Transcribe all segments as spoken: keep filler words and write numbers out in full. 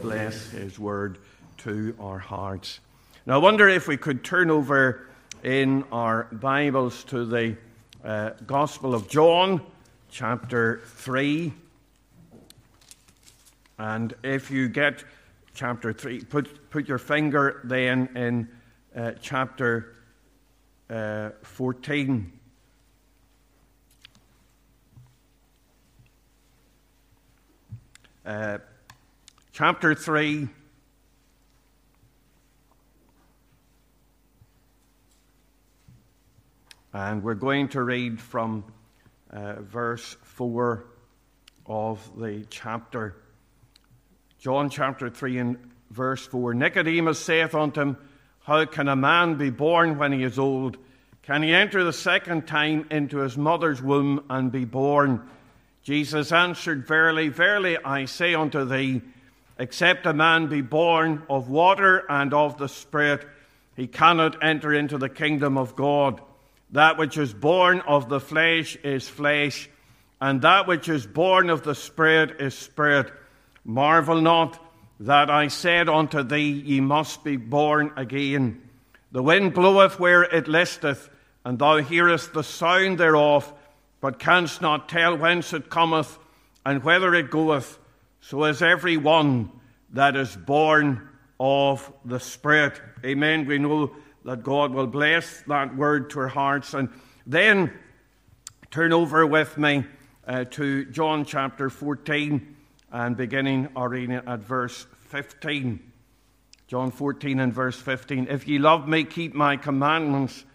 bless his word to our hearts. Now, I wonder if we could turn over in our Bibles to the uh, Gospel of John, chapter three. And if you get chapter three, put, put your finger then in uh, chapter uh, fourteen. Uh, chapter three, and we're going to read from uh, verse four of the chapter. John chapter three and verse four. Nicodemus saith unto him, How can a man be born when he is old? Can he enter the second time into his mother's womb and be born? Jesus answered, Verily, verily, I say unto thee, except a man be born of water and of the Spirit, he cannot enter into the kingdom of God. That which is born of the flesh is flesh, and that which is born of the Spirit is spirit. Marvel not that I said unto thee, Ye must be born again. The wind bloweth where it listeth, and thou hearest the sound thereof, but canst not tell whence it cometh and whither it goeth. So is every one that is born of the Spirit. Amen. We know that God will bless that word to our hearts. And then turn over with me uh, to John chapter fourteen and beginning our reading at verse fifteen. John fourteen and verse fifteen. If ye love me, keep my commandments.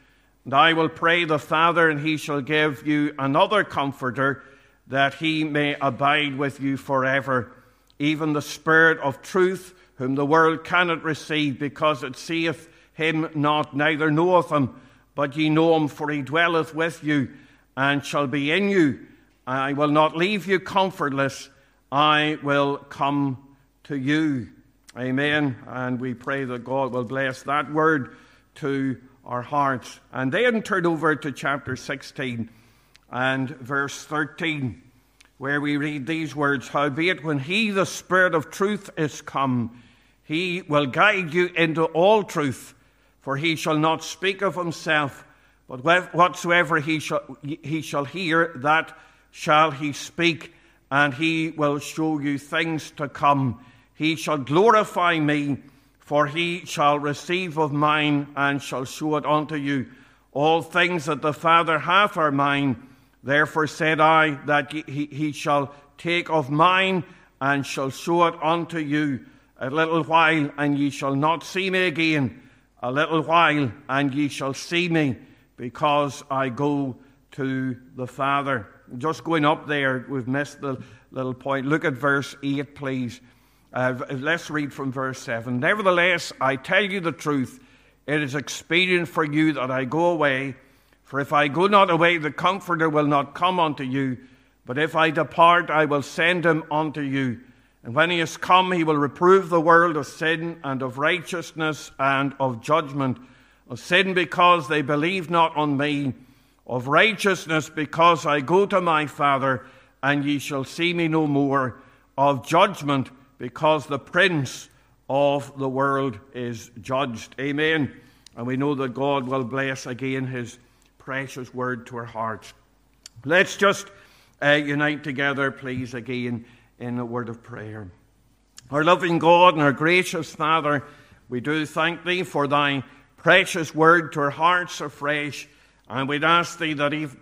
And I will pray the Father, and he shall give you another Comforter, that he may abide with you forever, even the Spirit of truth, whom the world cannot receive, because it seeth him not, neither knoweth him. But ye know him, for he dwelleth with you, and shall be in you. I will not leave you comfortless. I will come to you. Amen. And we pray that God will bless that word to our hearts. And then turn over to chapter sixteen and verse thirteen, where we read these words, Howbeit, when he, the Spirit of truth, is come, he will guide you into all truth, for he shall not speak of himself, but whatsoever he shall, he shall hear, that shall he speak, and he will show you things to come. He shall glorify me, for he shall receive of mine, and shall show it unto you. All things that the Father hath are mine. Therefore said I, that he, he shall take of mine, and shall show it unto you. A little while, and ye shall not see me again. A little while, and ye shall see me, because I go to the Father. Just going up there, we've missed the little point. Look at verse eight, please. Uh, let's read from verse seven. Nevertheless, I tell you the truth, it is expedient for you that I go away. For if I go not away, the Comforter will not come unto you. But if I depart, I will send him unto you. And when he is come, he will reprove the world of sin and of righteousness and of judgment. Of sin, because they believe not on me. Of righteousness, because I go to my Father, and ye shall see me no more. Of judgment, because the prince of the world is judged. Amen. And we know that God will bless again his precious word to our hearts. Let's just uh, unite together, please, again in a word of prayer. Our loving God and our gracious Father, we do thank thee for thy precious word to our hearts afresh. And we'd ask thee that if,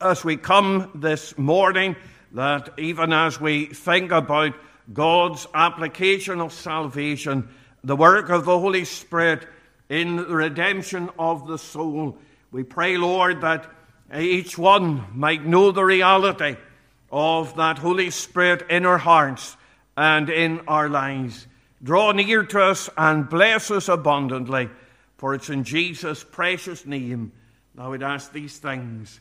as we come this morning, that even as we think about God's application of salvation, the work of the Holy Spirit in the redemption of the soul, we pray, Lord, that each one might know the reality of that Holy Spirit in our hearts and in our lives. Draw near to us and bless us abundantly, for it's in Jesus' precious name that we'd ask these things.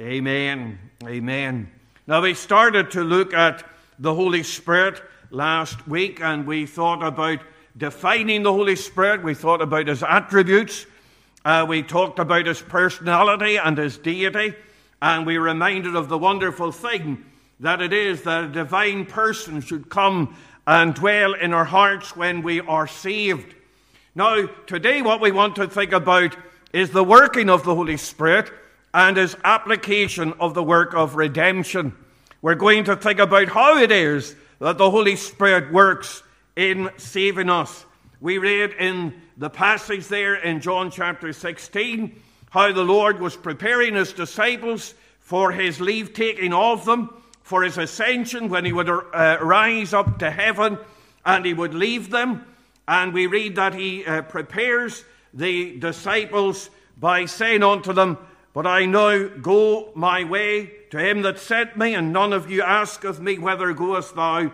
Amen. Amen. Now, we started to look at the Holy Spirit last week, and we thought about defining the Holy Spirit. We thought about his attributes. Uh, we talked about his personality and his deity, and we reminded of the wonderful thing that it is that a divine person should come and dwell in our hearts when we are saved. Now, today what we want to think about is the working of the Holy Spirit and his application of the work of redemption. We're going to think about how it is that the Holy Spirit works in saving us. We read in the passage there in John chapter sixteen how the Lord was preparing his disciples for his leave-taking of them, for his ascension, when he would uh, rise up to heaven and he would leave them. And we read that he uh, prepares the disciples by saying unto them, "But I now go my way to him that sent me, and none of you asketh me, whither goest thou?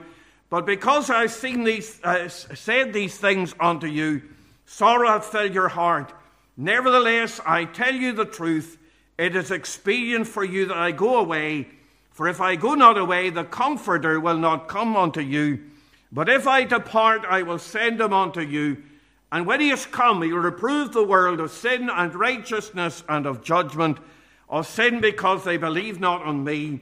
But because I have seen these, uh, said these things unto you, sorrow hath filled your heart. Nevertheless, I tell you the truth, it is expedient for you that I go away. For if I go not away, the Comforter will not come unto you. But if I depart, I will send him unto you. And when he is come, he will reprove the world of sin and righteousness and of judgment. Of sin, because they believe not on me.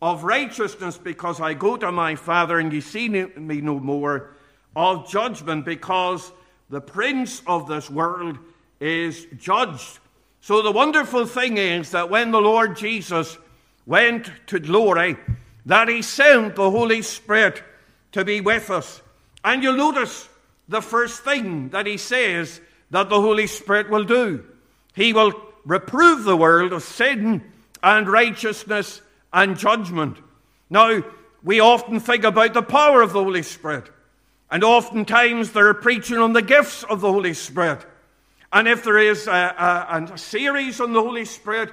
Of righteousness, because I go to my Father, and ye see me no more. Of judgment, because the prince of this world is judged." So the wonderful thing is that when the Lord Jesus went to glory, that he sent the Holy Spirit to be with us. And you'll notice the first thing that he says that the Holy Spirit will do. He will reprove the world of sin and righteousness and judgment. Now, we often think about the power of the Holy Spirit, and oftentimes they're preaching on the gifts of the Holy Spirit. And if there is a, a, a series on the Holy Spirit,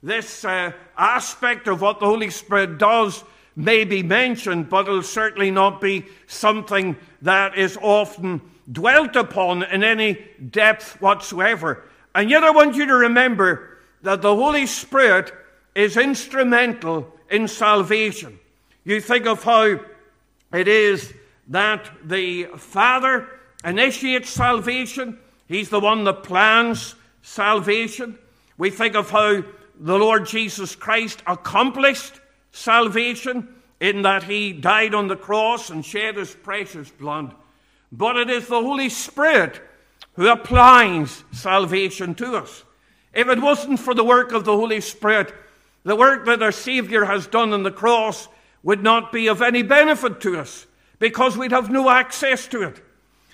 this uh, aspect of what the Holy Spirit does may be mentioned, but it'll certainly not be something that is often dwelt upon in any depth whatsoever. And yet I want you to remember that the Holy Spirit is instrumental in salvation. You think of how it is that the Father initiates salvation. He's the one that plans salvation. We think of how the Lord Jesus Christ accomplished salvation in that he died on the cross and shed his precious blood. But it is the Holy Spirit who applies salvation to us. If it wasn't for the work of the Holy Spirit, the work that our Savior has done on the cross would not be of any benefit to us, because we'd have no access to it.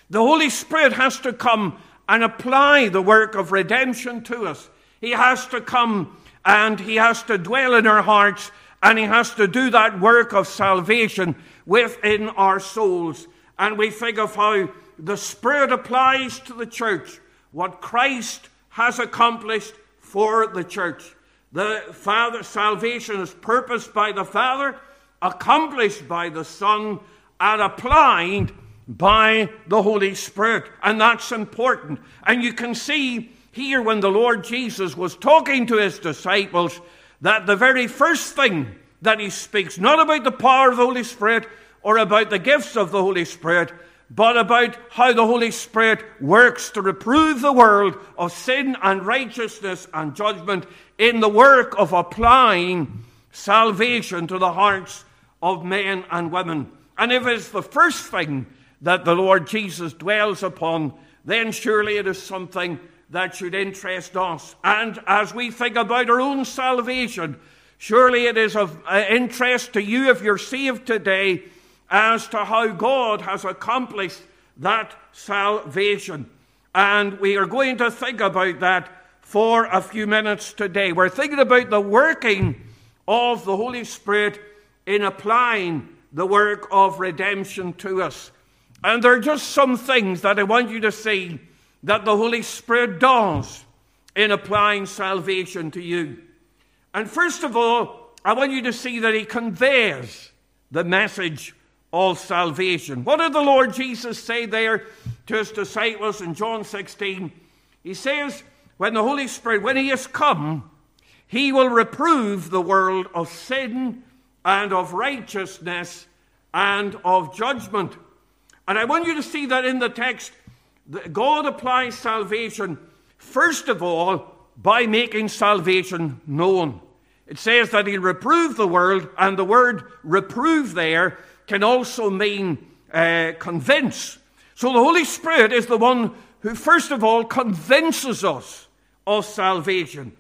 The Holy Spirit has to come and apply the work of redemption to us. He has to come and he has to dwell in our hearts, and he has to do that work of salvation within our souls. And we think of how the Spirit applies to the church what Christ has accomplished for the church. The Father, salvation is purposed by the Father, accomplished by the Son, and applied by the Holy Spirit. And that's important. And you can see here when the Lord Jesus was talking to his disciples that the very first thing that he speaks, not about the power of the Holy Spirit or about the gifts of the Holy Spirit, but about how the Holy Spirit works to reprove the world of sin and righteousness and judgment in the work of applying salvation to the hearts of men and women. And if it's the first thing that the Lord Jesus dwells upon, then surely it is something that should interest us. And as we think about our own salvation, surely it is of interest to you if you're saved today as to how God has accomplished that salvation. And we are going to think about that for a few minutes today. We're thinking about the working of the Holy Spirit in applying the work of redemption to us. And there are just some things that I want you to see that the Holy Spirit does in applying salvation to you. And first of all, I want you to see that he conveys the message of salvation. What did the Lord Jesus say there to his disciples in John sixteen? He says, when the Holy Spirit, when he has come, he will reprove the world of sin and of righteousness and of judgment. And I want you to see that in the text, God applies salvation, first of all, by making salvation known. It says that he reproved the world, and the word reprove there can also mean uh, convince. So the Holy Spirit is the one who, first of all, convinces us of salvation.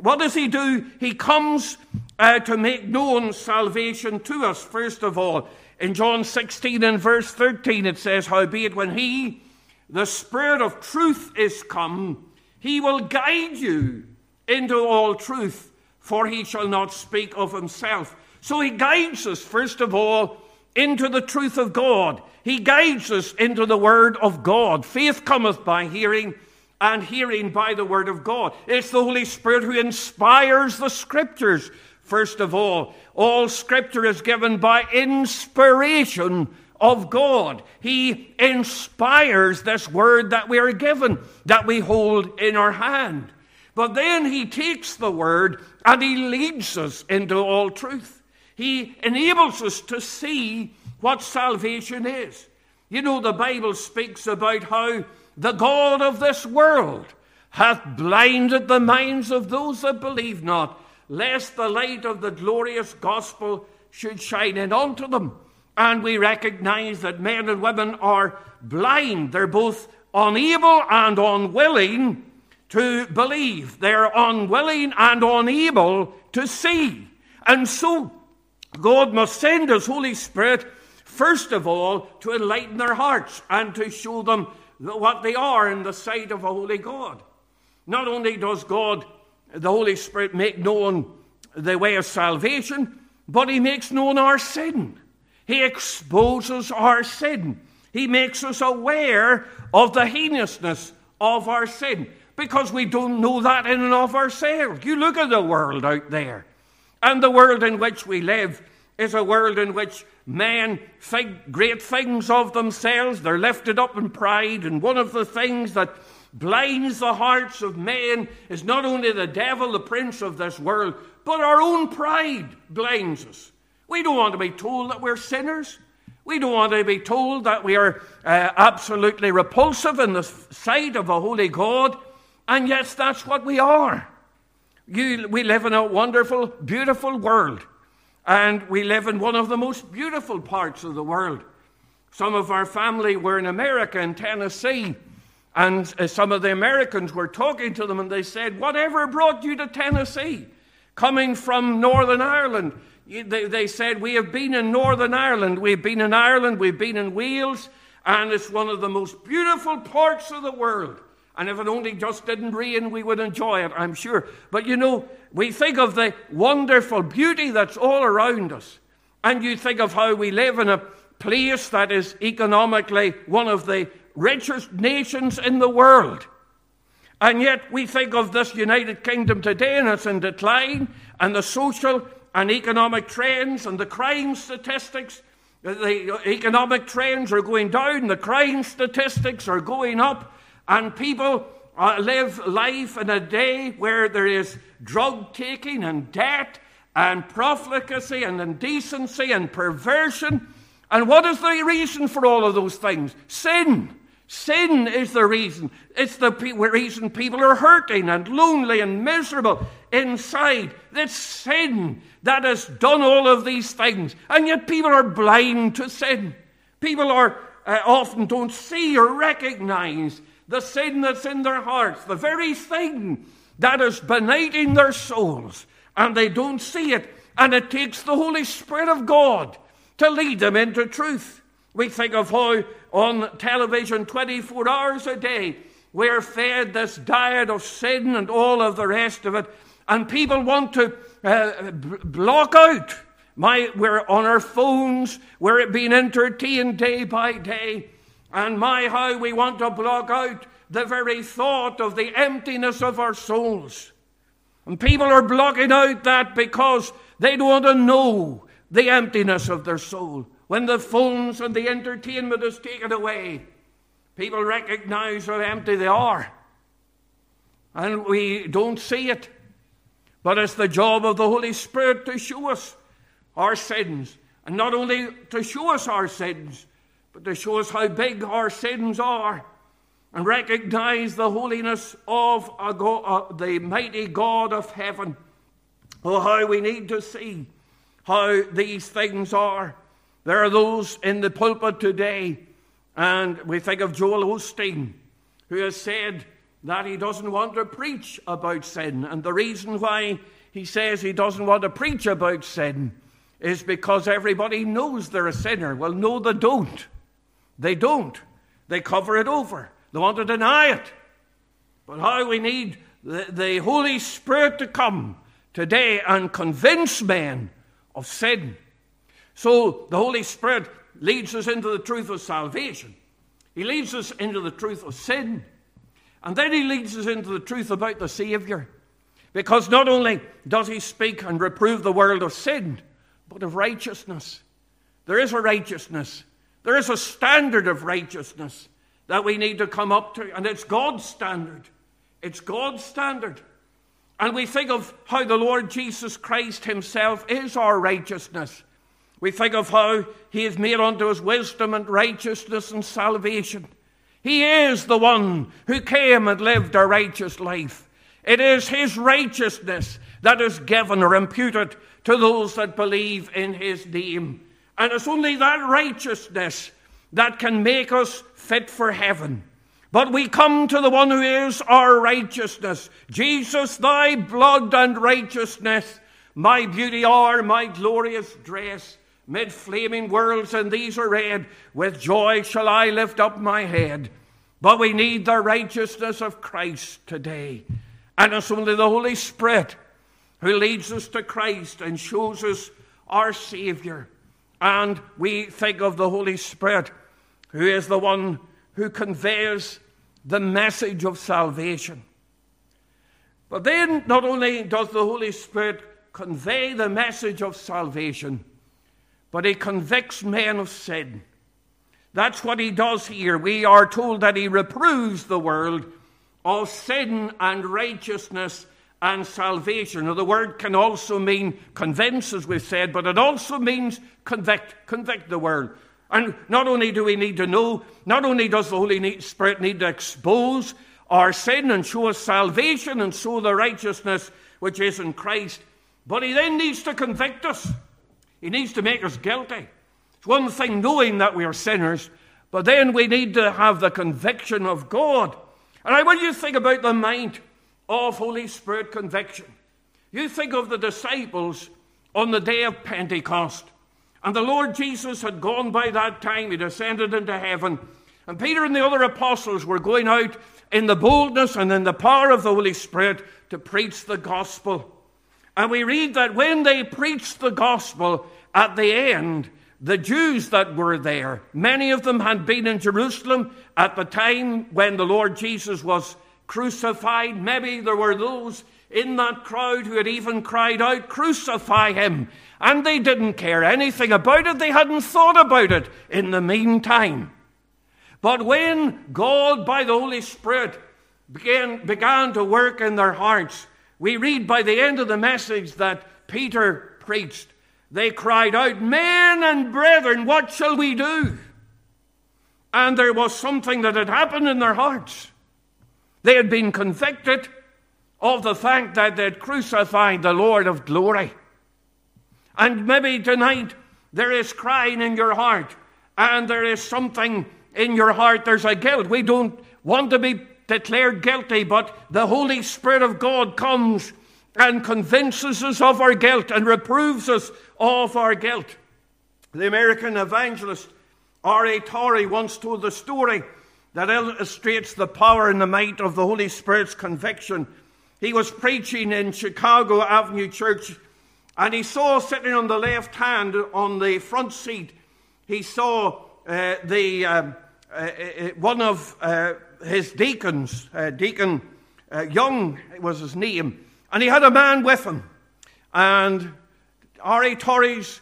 What does he do? He comes uh, to make known salvation to us, first of all. In John sixteen and verse thirteen, it says, "Howbeit, when he, the Spirit of truth, is come, he will guide you into all truth, for he shall not speak of himself." So he guides us, first of all, into the truth of God. He guides us into the word of God. Faith cometh by hearing, and hearing by the word of God. It's the Holy Spirit who inspires the Scriptures, first of all. All Scripture is given by inspiration of God. He inspires this word that we are given, that we hold in our hand. But then he takes the word and he leads us into all truth. He enables us to see what salvation is. You know, the Bible speaks about how the God of this world hath blinded the minds of those that believe not, lest the light of the glorious gospel should shine in unto them. And we recognize that men and women are blind. They're both unable and unwilling to believe. They're unwilling and unable to see. And so God must send his Holy Spirit, first of all, to enlighten their hearts and to show them what they are in the sight of a holy God. Not only does God, the Holy Spirit, make known the way of salvation, but he makes known our sin. He exposes our sin. He makes us aware of the heinousness of our sin, because we don't know that in and of ourselves. You look at the world out there, and the world in which we live is a world in which men think great things of themselves. They're lifted up in pride, and one of the things that blinds the hearts of men is not only the devil, the prince of this world, but our own pride blinds us. We don't want to be told that we're sinners. We don't want to be told that we are uh, absolutely repulsive in the sight of a holy God, and yet that's what we are. You, we live in a wonderful, beautiful world, and we live in one of the most beautiful parts of the world. Some of our family were in America, in Tennessee, and some of the Americans were talking to them, and they said, "Whatever brought you to Tennessee, coming from Northern Ireland?" They, they said, "We have been in Northern Ireland, we've been in Ireland, we've been in Wales, and it's one of the most beautiful parts of the world. And if it only just didn't rain, we would enjoy it, I'm sure." But you know, we think of the wonderful beauty that's all around us. And you think of how we live in a place that is economically one of the richest nations in the world. And yet we think of this United Kingdom today, and it's in decline, and the social and economic trends and the crime statistics. The economic trends are going down, the crime statistics are going up. And people uh, live life in a day where there is drug-taking and debt and profligacy and indecency and perversion. And what is the reason for all of those things? Sin. Sin is the reason. It's the pe- reason people are hurting and lonely and miserable inside. It's sin that has done all of these things. And yet people are blind to sin. People are uh, often don't see or recognize the sin that's in their hearts, the very thing that is benighting their souls, and they don't see it. And it takes the Holy Spirit of God to lead them into truth. We think of how on television twenty-four hours a day we're fed this diet of sin and all of the rest of it, and people want to uh, b- block out. My, we're on our phones, we're being entertained day by day. And my, how we want to block out the very thought of the emptiness of our souls. And people are blocking out that because they don't want to know the emptiness of their soul. When the phones and the entertainment is taken away, people recognize how empty they are. And we don't see it. But it's the job of the Holy Spirit to show us our sins. And not only to show us our sins, but to show us how big our sins are, and recognize the holiness of a go- uh, the mighty God of heaven. Oh, how we need to see how these things are. There are those in the pulpit today, and we think of Joel Osteen, who has said that he doesn't want to preach about sin. And the reason why he says he doesn't want to preach about sin is because everybody knows they're a sinner. Well, no, they don't. They don't. They cover it over. They want to deny it. But how we need the, the Holy Spirit to come today and convince men of sin. So the Holy Spirit leads us into the truth of salvation. He leads us into the truth of sin. And then he leads us into the truth about the Savior. Because not only does he speak and reprove the world of sin, but of righteousness. There is a righteousness. There is a standard of righteousness that we need to come up to. And it's God's standard. It's God's standard. And we think of how the Lord Jesus Christ himself is our righteousness. We think of how he is made unto us wisdom and righteousness and salvation. He is the one who came and lived a righteous life. It is his righteousness that is given or imputed to those that believe in his name. And it's only that righteousness that can make us fit for heaven. But we come to the one who is our righteousness. Jesus, thy blood and righteousness, my beauty are, my glorious dress, mid flaming worlds and these arrayed, with joy shall I lift up my head. But we need the righteousness of Christ today. And it's only the Holy Spirit who leads us to Christ and shows us our Savior. And we think of the Holy Spirit, who is the one who conveys the message of salvation. But then not only does the Holy Spirit convey the message of salvation, but he convicts men of sin. That's what he does here. We are told that he reproves the world of sin and righteousness and salvation. Now, the word can also mean convince, as we've said, but it also means convict, convict the world. And not only do we need to know, not only does the Holy Spirit need to expose our sin and show us salvation and show the righteousness which is in Christ, but he then needs to convict us. He needs to make us guilty. It's one thing knowing that we are sinners, but then we need to have the conviction of God. And I want you to think about the mind of Holy Spirit conviction. You think of the disciples on the day of Pentecost. And the Lord Jesus had gone by that time. He descended into heaven. And Peter and the other apostles were going out in the boldness and in the power of the Holy Spirit to preach the gospel. And we read that when they preached the gospel, at the end, the Jews that were there, many of them had been in Jerusalem at the time when the Lord Jesus was crucified. Maybe there were those in that crowd who had even cried out, "Crucify him." And they didn't care anything about it. They hadn't thought about it in the meantime. But when God, by the Holy Spirit, began, began to work in their hearts, we read by the end of the message that Peter preached, they cried out, "Men and brethren, what shall we do?" And there was something that had happened in their hearts. They had been convicted of the fact that they had crucified the Lord of glory. And maybe tonight there is crying in your heart, and there is something in your heart, there's a guilt. We don't want to be declared guilty, but the Holy Spirit of God comes and convinces us of our guilt and reproves us of our guilt. The American evangelist R A Torrey once told the story that illustrates the power and the might of the Holy Spirit's conviction. He was preaching in Chicago Avenue Church, and he saw sitting on the left hand on the front seat, he saw uh, the um, uh, one of uh, his deacons, uh, Deacon uh, Young was his name, and he had a man with him. And R A Torrey's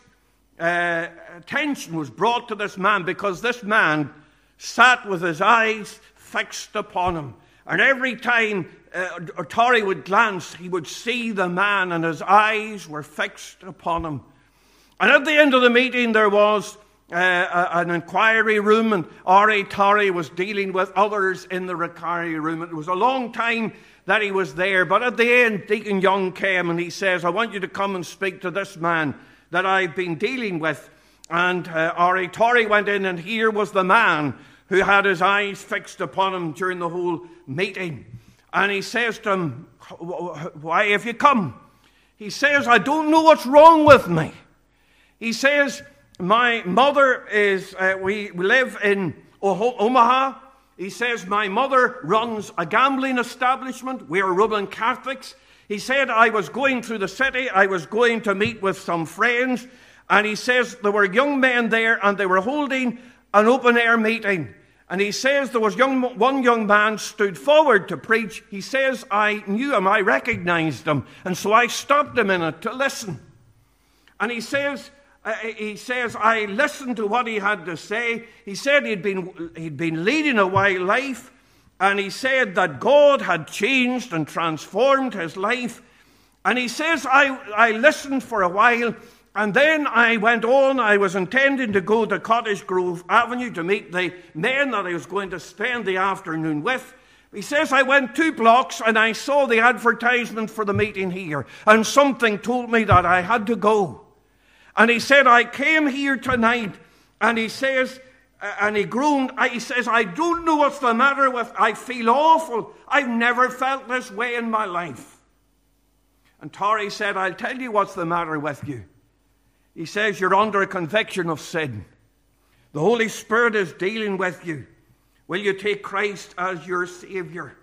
uh, attention was brought to this man because this man sat with his eyes fixed upon him. And every time uh, Torrey would glance, he would see the man, and his eyes were fixed upon him. And at the end of the meeting, there was uh, an inquiry room, and R A Torrey was dealing with others in the inquiry room. It was a long time that he was there, but at the end, Deacon Young came and he says, I want you to come and speak to this man that I've been dealing with. And uh, R A Torrey went in, and here was the man who had his eyes fixed upon him during the whole meeting. And he says to him, why have you come? He says, I don't know what's wrong with me. He says, my mother is, uh, we live in Omaha. He says, my mother runs a gambling establishment. We are Roman Catholics. He said, I was going through the city. I was going to meet with some friends. And he says, there were young men there, and they were holding an open-air meeting. And he says, there was young, one young man stood forward to preach. He says, I knew him, I recognized him, and so I stopped a minute to listen. And he says, uh, he says, I listened to what he had to say. He said he'd been, he'd been leading a wild life, and he said that God had changed and transformed his life. And he says, I, I listened for a while, and then I went on. I was intending to go to Cottage Grove Avenue to meet the men that I was going to spend the afternoon with. He says, I went two blocks and I saw the advertisement for the meeting here, and something told me that I had to go. And he said, I came here tonight, and he says, and he groaned, he says, I don't know what's the matter with, I feel awful. I've never felt this way in my life. And Torrey said, I'll tell you what's the matter with you. He says, you're under a conviction of sin. The Holy Spirit is dealing with you. Will you take Christ as your Savior?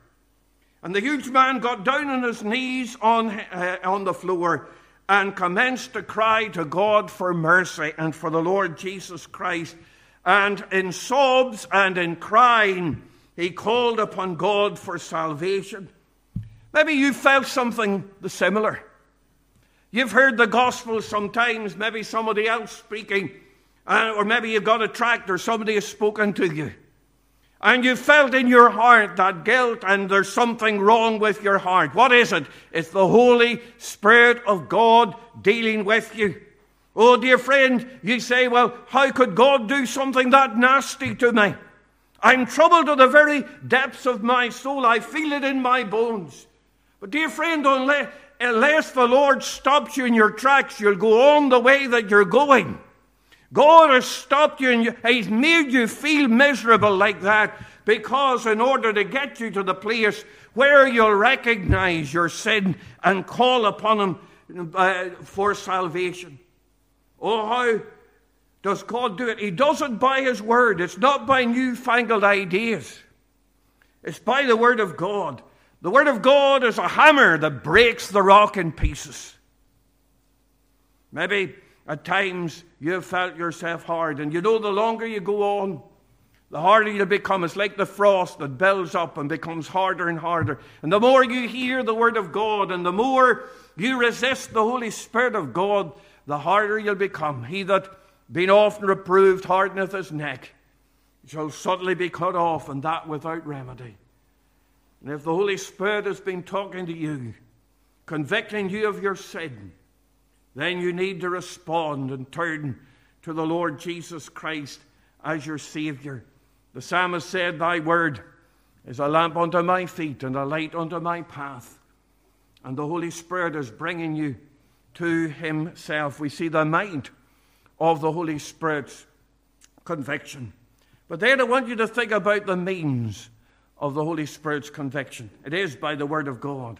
And the huge man got down on his knees on, uh, on the floor and commenced to cry to God for mercy and for the Lord Jesus Christ. And in sobs and in crying, he called upon God for salvation. Maybe you felt something similar. You've heard the gospel sometimes, maybe somebody else speaking, uh, or maybe you've got a tract or somebody has spoken to you. And you felt in your heart that guilt, and there's something wrong with your heart. What is it? It's the Holy Spirit of God dealing with you. Oh, dear friend, you say, well, how could God do something that nasty to me? I'm troubled to the very depths of my soul. I feel it in my bones. But, dear friend, unless... Unless the Lord stops you in your tracks, you'll go on the way that you're going. God has stopped you, and he's made you feel miserable like that because in order to get you to the place where you'll recognize your sin and call upon him uh, for salvation. Oh, how does God do it? He does it by his word. It's not by newfangled ideas. It's by the word of God. The word of God is a hammer that breaks the rock in pieces. Maybe at times you've felt yourself hard, and you know the longer you go on, the harder you become. It's like the frost that builds up and becomes harder and harder. And the more you hear the word of God and the more you resist the Holy Spirit of God, the harder you'll become. He that, being often reproved, hardeneth his neck, shall suddenly be cut off, and that without remedy. And if the Holy Spirit has been talking to you, convicting you of your sin, then you need to respond and turn to the Lord Jesus Christ as your Savior. The psalmist said, thy word is a lamp unto my feet and a light unto my path. And the Holy Spirit is bringing you to himself. We see the mind of the Holy Spirit's conviction. But then I want you to think about the means of the Holy Spirit's conviction. It is by the word of God.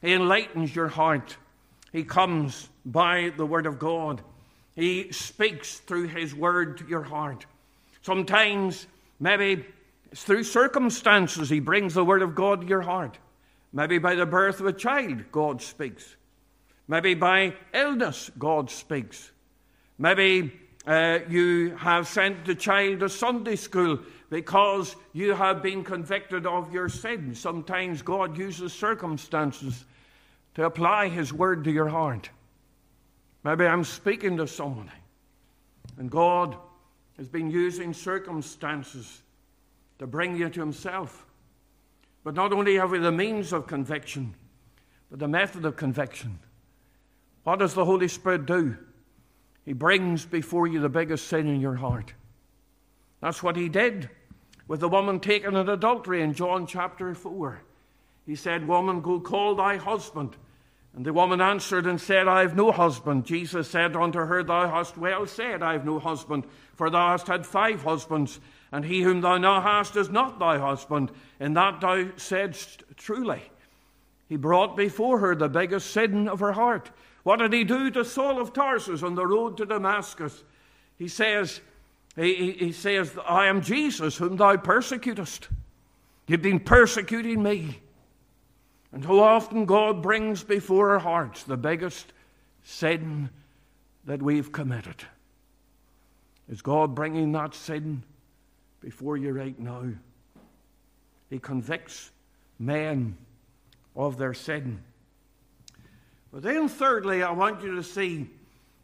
He enlightens your heart. He comes by the word of God. He speaks through his word to your heart. Sometimes, maybe it's through circumstances, he brings the word of God to your heart. Maybe by the birth of a child, God speaks. Maybe by illness, God speaks. Maybe uh, you have sent the child to Sunday school because you have been convicted of your sin. Sometimes God uses circumstances to apply his word to your heart. Maybe I'm speaking to someone, and God has been using circumstances to bring you to himself. But not only have we the means of conviction, but the method of conviction. What does the Holy Spirit do? He brings before you the biggest sin in your heart. That's what he did with the woman taken in adultery in John chapter four. He said, "Woman, go call thy husband." And the woman answered and said, "I have no husband." Jesus said unto her, "Thou hast well said, I have no husband, for thou hast had five husbands, and he whom thou now hast is not thy husband. In that thou saidst truly." He brought before her the biggest sin of her heart. What did he do to Saul of Tarsus on the road to Damascus? He says, he, he says, "I am Jesus whom thou persecutest. You've been persecuting me." And how often God brings before our hearts the biggest sin that we've committed. Is God bringing that sin before you right now? He convicts men of their sin. But then thirdly, I want you to see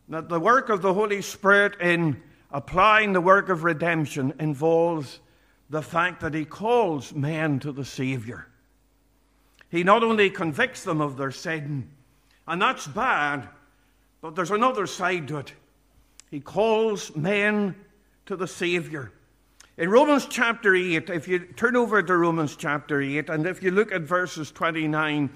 that the work of the Holy Spirit in applying the work of redemption involves the fact that he calls men to the Savior. He not only convicts them of their sin, and that's bad, but there's another side to it. He calls men to the Savior. In Romans chapter eight, if you turn over to Romans chapter eight, and if you look at verses twenty-nine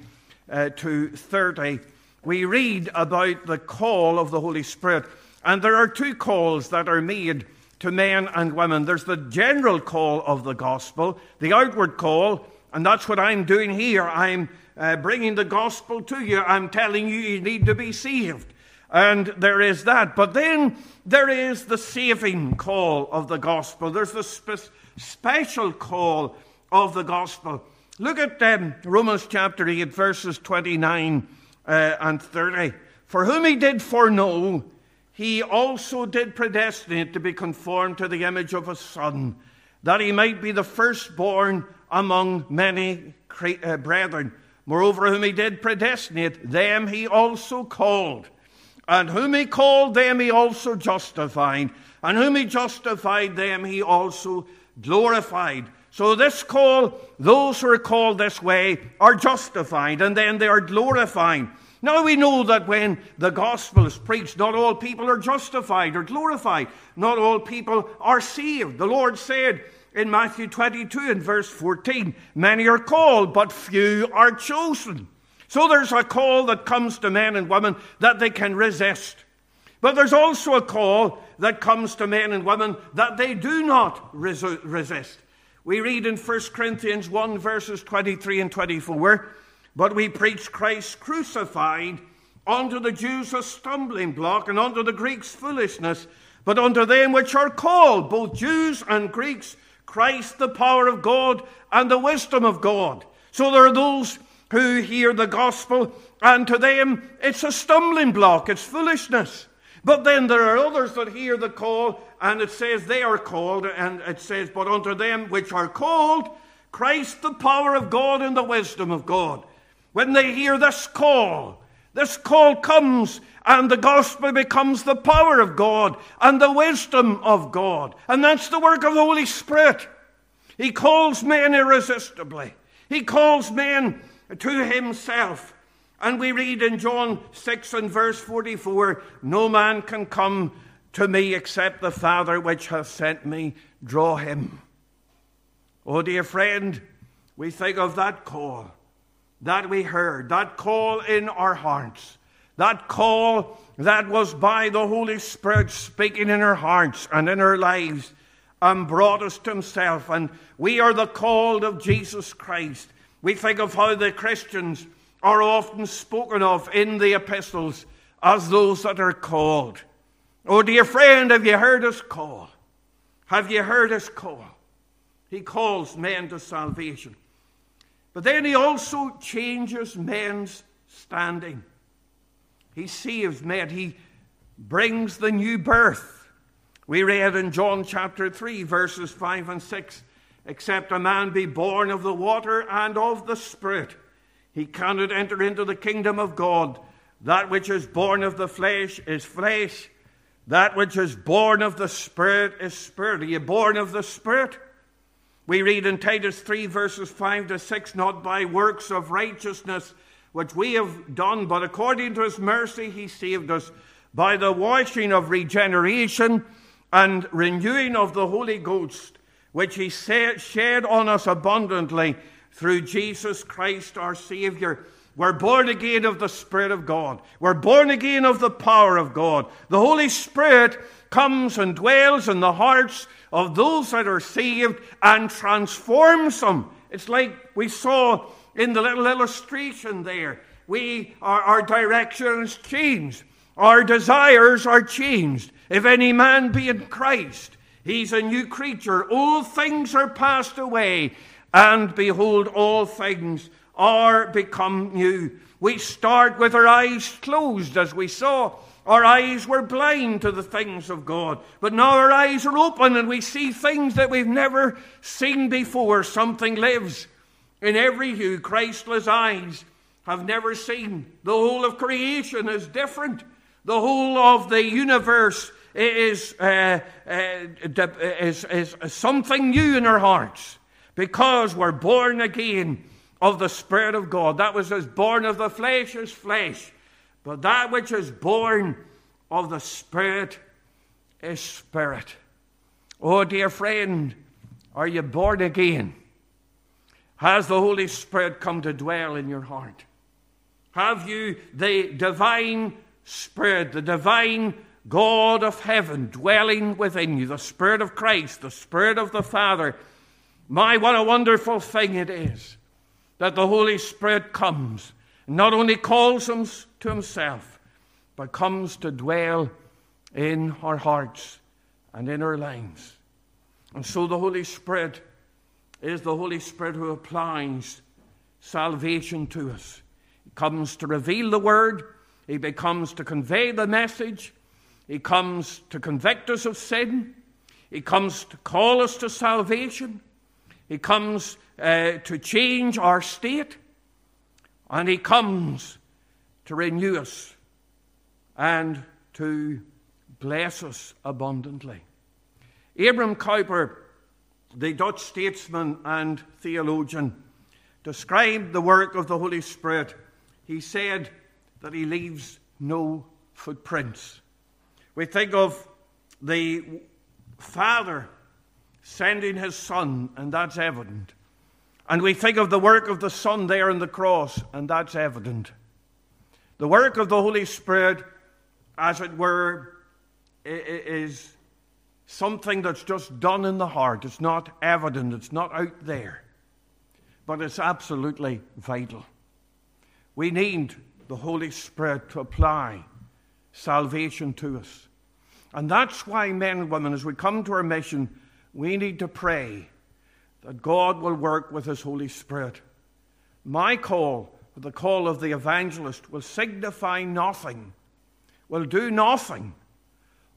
uh, to thirty, we read about the call of the Holy Spirit. And there are two calls that are made to men and women. There's the general call of the gospel, the outward call. And that's what I'm doing here. I'm uh, bringing the gospel to you. I'm telling you, you need to be saved. And there is that. But then there is the saving call of the gospel. There's the spe- special call of the gospel. Look at um, Romans chapter eight, verses twenty-nine uh, and thirty. "For whom he did foreknow, he also did predestinate to be conformed to the image of his Son, that he might be the firstborn among many brethren. Moreover, whom he did predestinate, them he also called. And whom he called, them he also justified. And whom he justified, them he also glorified." So this call, those who are called this way are justified, and then they are glorified. Now we know that when the gospel is preached, not all people are justified or glorified. Not all people are saved. The Lord said in Matthew twenty-two and verse fourteen, "Many are called, but few are chosen." So there's a call that comes to men and women that they can resist. But there's also a call that comes to men and women that they do not res- resist. We read in First Corinthians one verses twenty-three and twenty-four, "But we preach Christ crucified, unto the Jews a stumbling block, and unto the Greeks foolishness. But unto them which are called, both Jews and Greeks, Christ the power of God and the wisdom of God." So there are those who hear the gospel, and to them it's a stumbling block, it's foolishness. But then there are others that hear the call, and it says they are called, and it says, "But unto them which are called, Christ the power of God and the wisdom of God." When they hear this call, this call comes, and the gospel becomes the power of God and the wisdom of God. And that's the work of the Holy Spirit. He calls men irresistibly. He calls men to himself. And we read in John six and verse forty-four, "No man can come to me except the Father which hath sent me draw him." Oh, dear friend, we think of that call that we heard, that call in our hearts, that call that was by the Holy Spirit speaking in our hearts and in our lives and brought us to himself. And we are the called of Jesus Christ. We think of how the Christians are often spoken of in the epistles as those that are called. Oh, dear friend, have you heard his call? Have you heard his call? He calls men to salvation. But then he also changes men's standing. He saves men. He brings the new birth. We read in John chapter three, verses five and six, "Except a man be born of the water and of the Spirit, he cannot enter into the kingdom of God. That which is born of the flesh is flesh. That which is born of the Spirit is spirit." Are you born of the Spirit? We read in Titus three, verses five to six, "Not by works of righteousness, which we have done, but according to his mercy he saved us, by the washing of regeneration and renewing of the Holy Ghost, which he shed on us abundantly through Jesus Christ our Savior. We're born again of the Spirit of God. We're born again of the power of God. The Holy Spirit comes and dwells in the hearts of those that are saved and transforms them. It's like we saw in the little illustration there. We our, our direction is changed. Our desires are changed. If any man be in Christ, he's a new creature. All things are passed away, and behold, all things are become new. We start with our eyes closed, as we saw. Our eyes were blind to the things of God. But now our eyes are open, and we see things that we've never seen before. Something lives in every hue. Christless eyes have never seen. The whole of creation is different. The whole of the universe is, uh, uh, is, is something new in our hearts, because we're born again of the Spirit of God. That which is born of the flesh is flesh, but that which is born of the Spirit is spirit. Oh, dear friend, are you born again? Has the Holy Spirit come to dwell in your heart? Have you the divine Spirit, the divine God of heaven dwelling within you, the Spirit of Christ, the Spirit of the Father? My, what a wonderful thing it is that the Holy Spirit comes, not only calls him to himself, but comes to dwell in our hearts and in our lives. And so the Holy Spirit is the Holy Spirit who applies salvation to us. He comes to reveal the word. He becomes to convey the message. He comes to convict us of sin. He comes to call us to salvation. He comes uh, to change our state. And he comes to renew us and to bless us abundantly. Abram Kuyper, the Dutch statesman and theologian, described the work of the Holy Spirit. He said that he leaves no footprints. We think of the Father sending his Son, and that's evident. And we think of the work of the Son there on the cross, and that's evident. The work of the Holy Spirit, as it were, is something that's just done in the heart. It's not evident. It's not out there. But it's absolutely vital. We need the Holy Spirit to apply salvation to us. And that's why, men and women, as we come to our mission, we need to pray that God will work with his Holy Spirit. My call, the call of the evangelist, will signify nothing, will do nothing,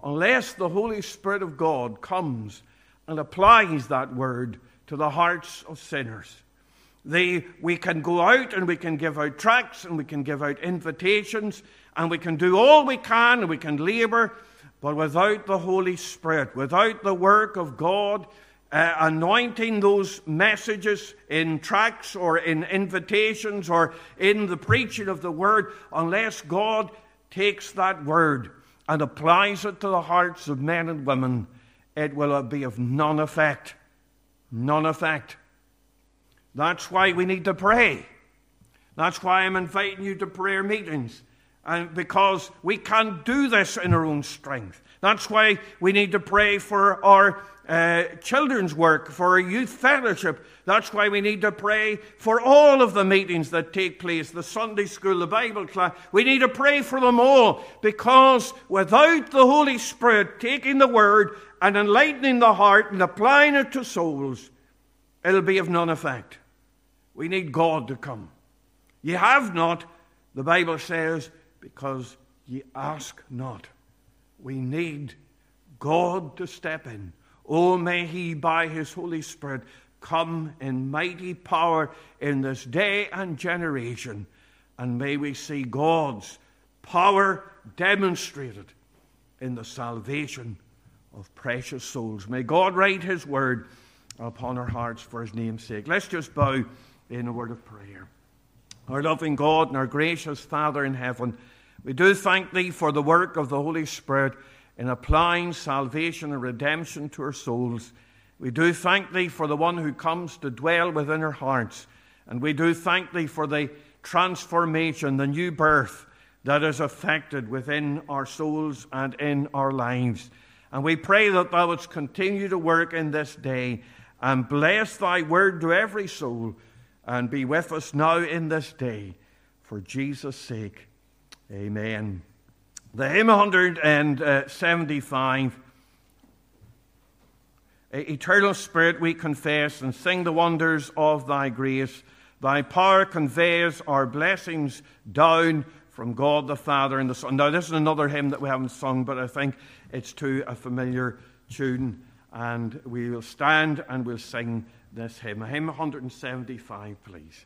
unless the Holy Spirit of God comes and applies that word to the hearts of sinners. They, we can go out and we can give out tracts and we can give out invitations and we can do all we can and we can labor, but without the Holy Spirit, without the work of God uh, anointing those messages in tracts or in invitations or in the preaching of the word, unless God takes that word and applies it to the hearts of men and women, it will be of none effect. None effect. That's why we need to pray. That's why I'm inviting you to prayer meetings, and because we can't do this in our own strength. That's why we need to pray for our uh, children's work, for our youth fellowship. That's why we need to pray for all of the meetings that take place, the Sunday school, the Bible class. We need to pray for them all, because without the Holy Spirit taking the word and enlightening the heart and applying it to souls, it'll be of none effect. We need God to come. Ye have not, the Bible says, because ye ask not. We need God to step in. Oh, may he by his Holy Spirit come in mighty power in this day and generation, and may we see God's power demonstrated in the salvation of precious souls. May God write his word upon our hearts for his name's sake. Let's just bow in a word of prayer. Our loving God and our gracious Father in heaven, We do thank thee for the work of the Holy Spirit in applying salvation and redemption to our souls. We do thank thee for the one who comes to dwell within our hearts. And we do thank thee for the transformation, the new birth that is effected within our souls and in our lives. And we pray that thou wouldst continue to work in this day and bless thy word to every soul, and be with us now in this day. For Jesus' sake, amen. The hymn one hundred seventy-five, Eternal Spirit, we confess and sing the wonders of thy grace. Thy power conveys our blessings down from God the Father and the Son. Now, this is another hymn that we haven't sung, but I think it's to a familiar tune. And we will stand and we'll sing this hymn. Hymn one hundred seventy-five, please.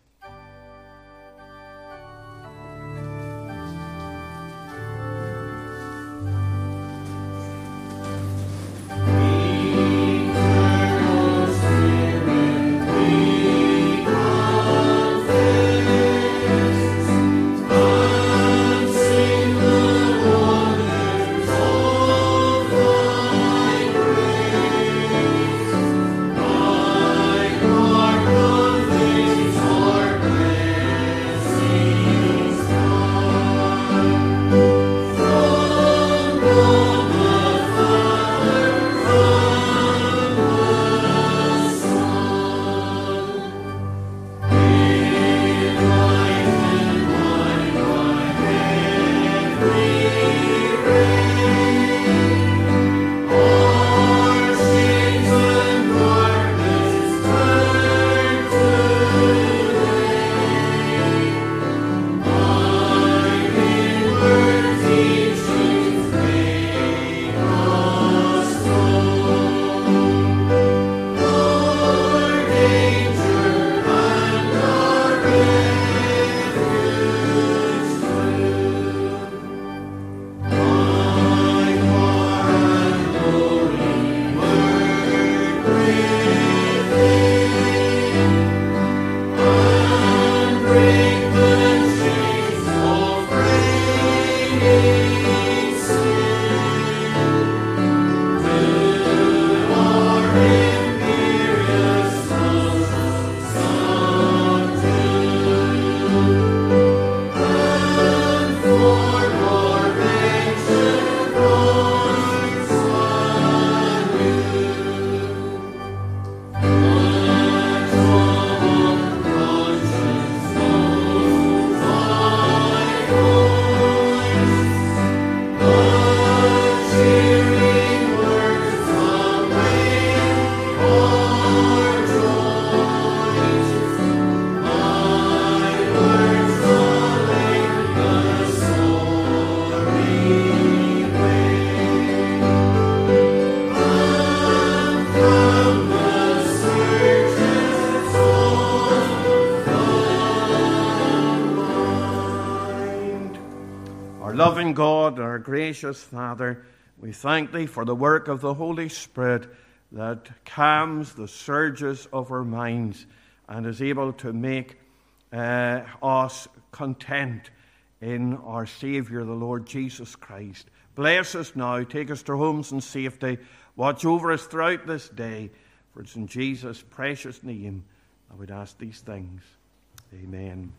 Loving God, our gracious Father, we thank thee for the work of the Holy Spirit that calms the surges of our minds and is able to make uh, us content in our Saviour, the Lord Jesus Christ. Bless us now, take us to homes in safety, watch over us throughout this day, for it's in Jesus' precious name I would ask these things. Amen.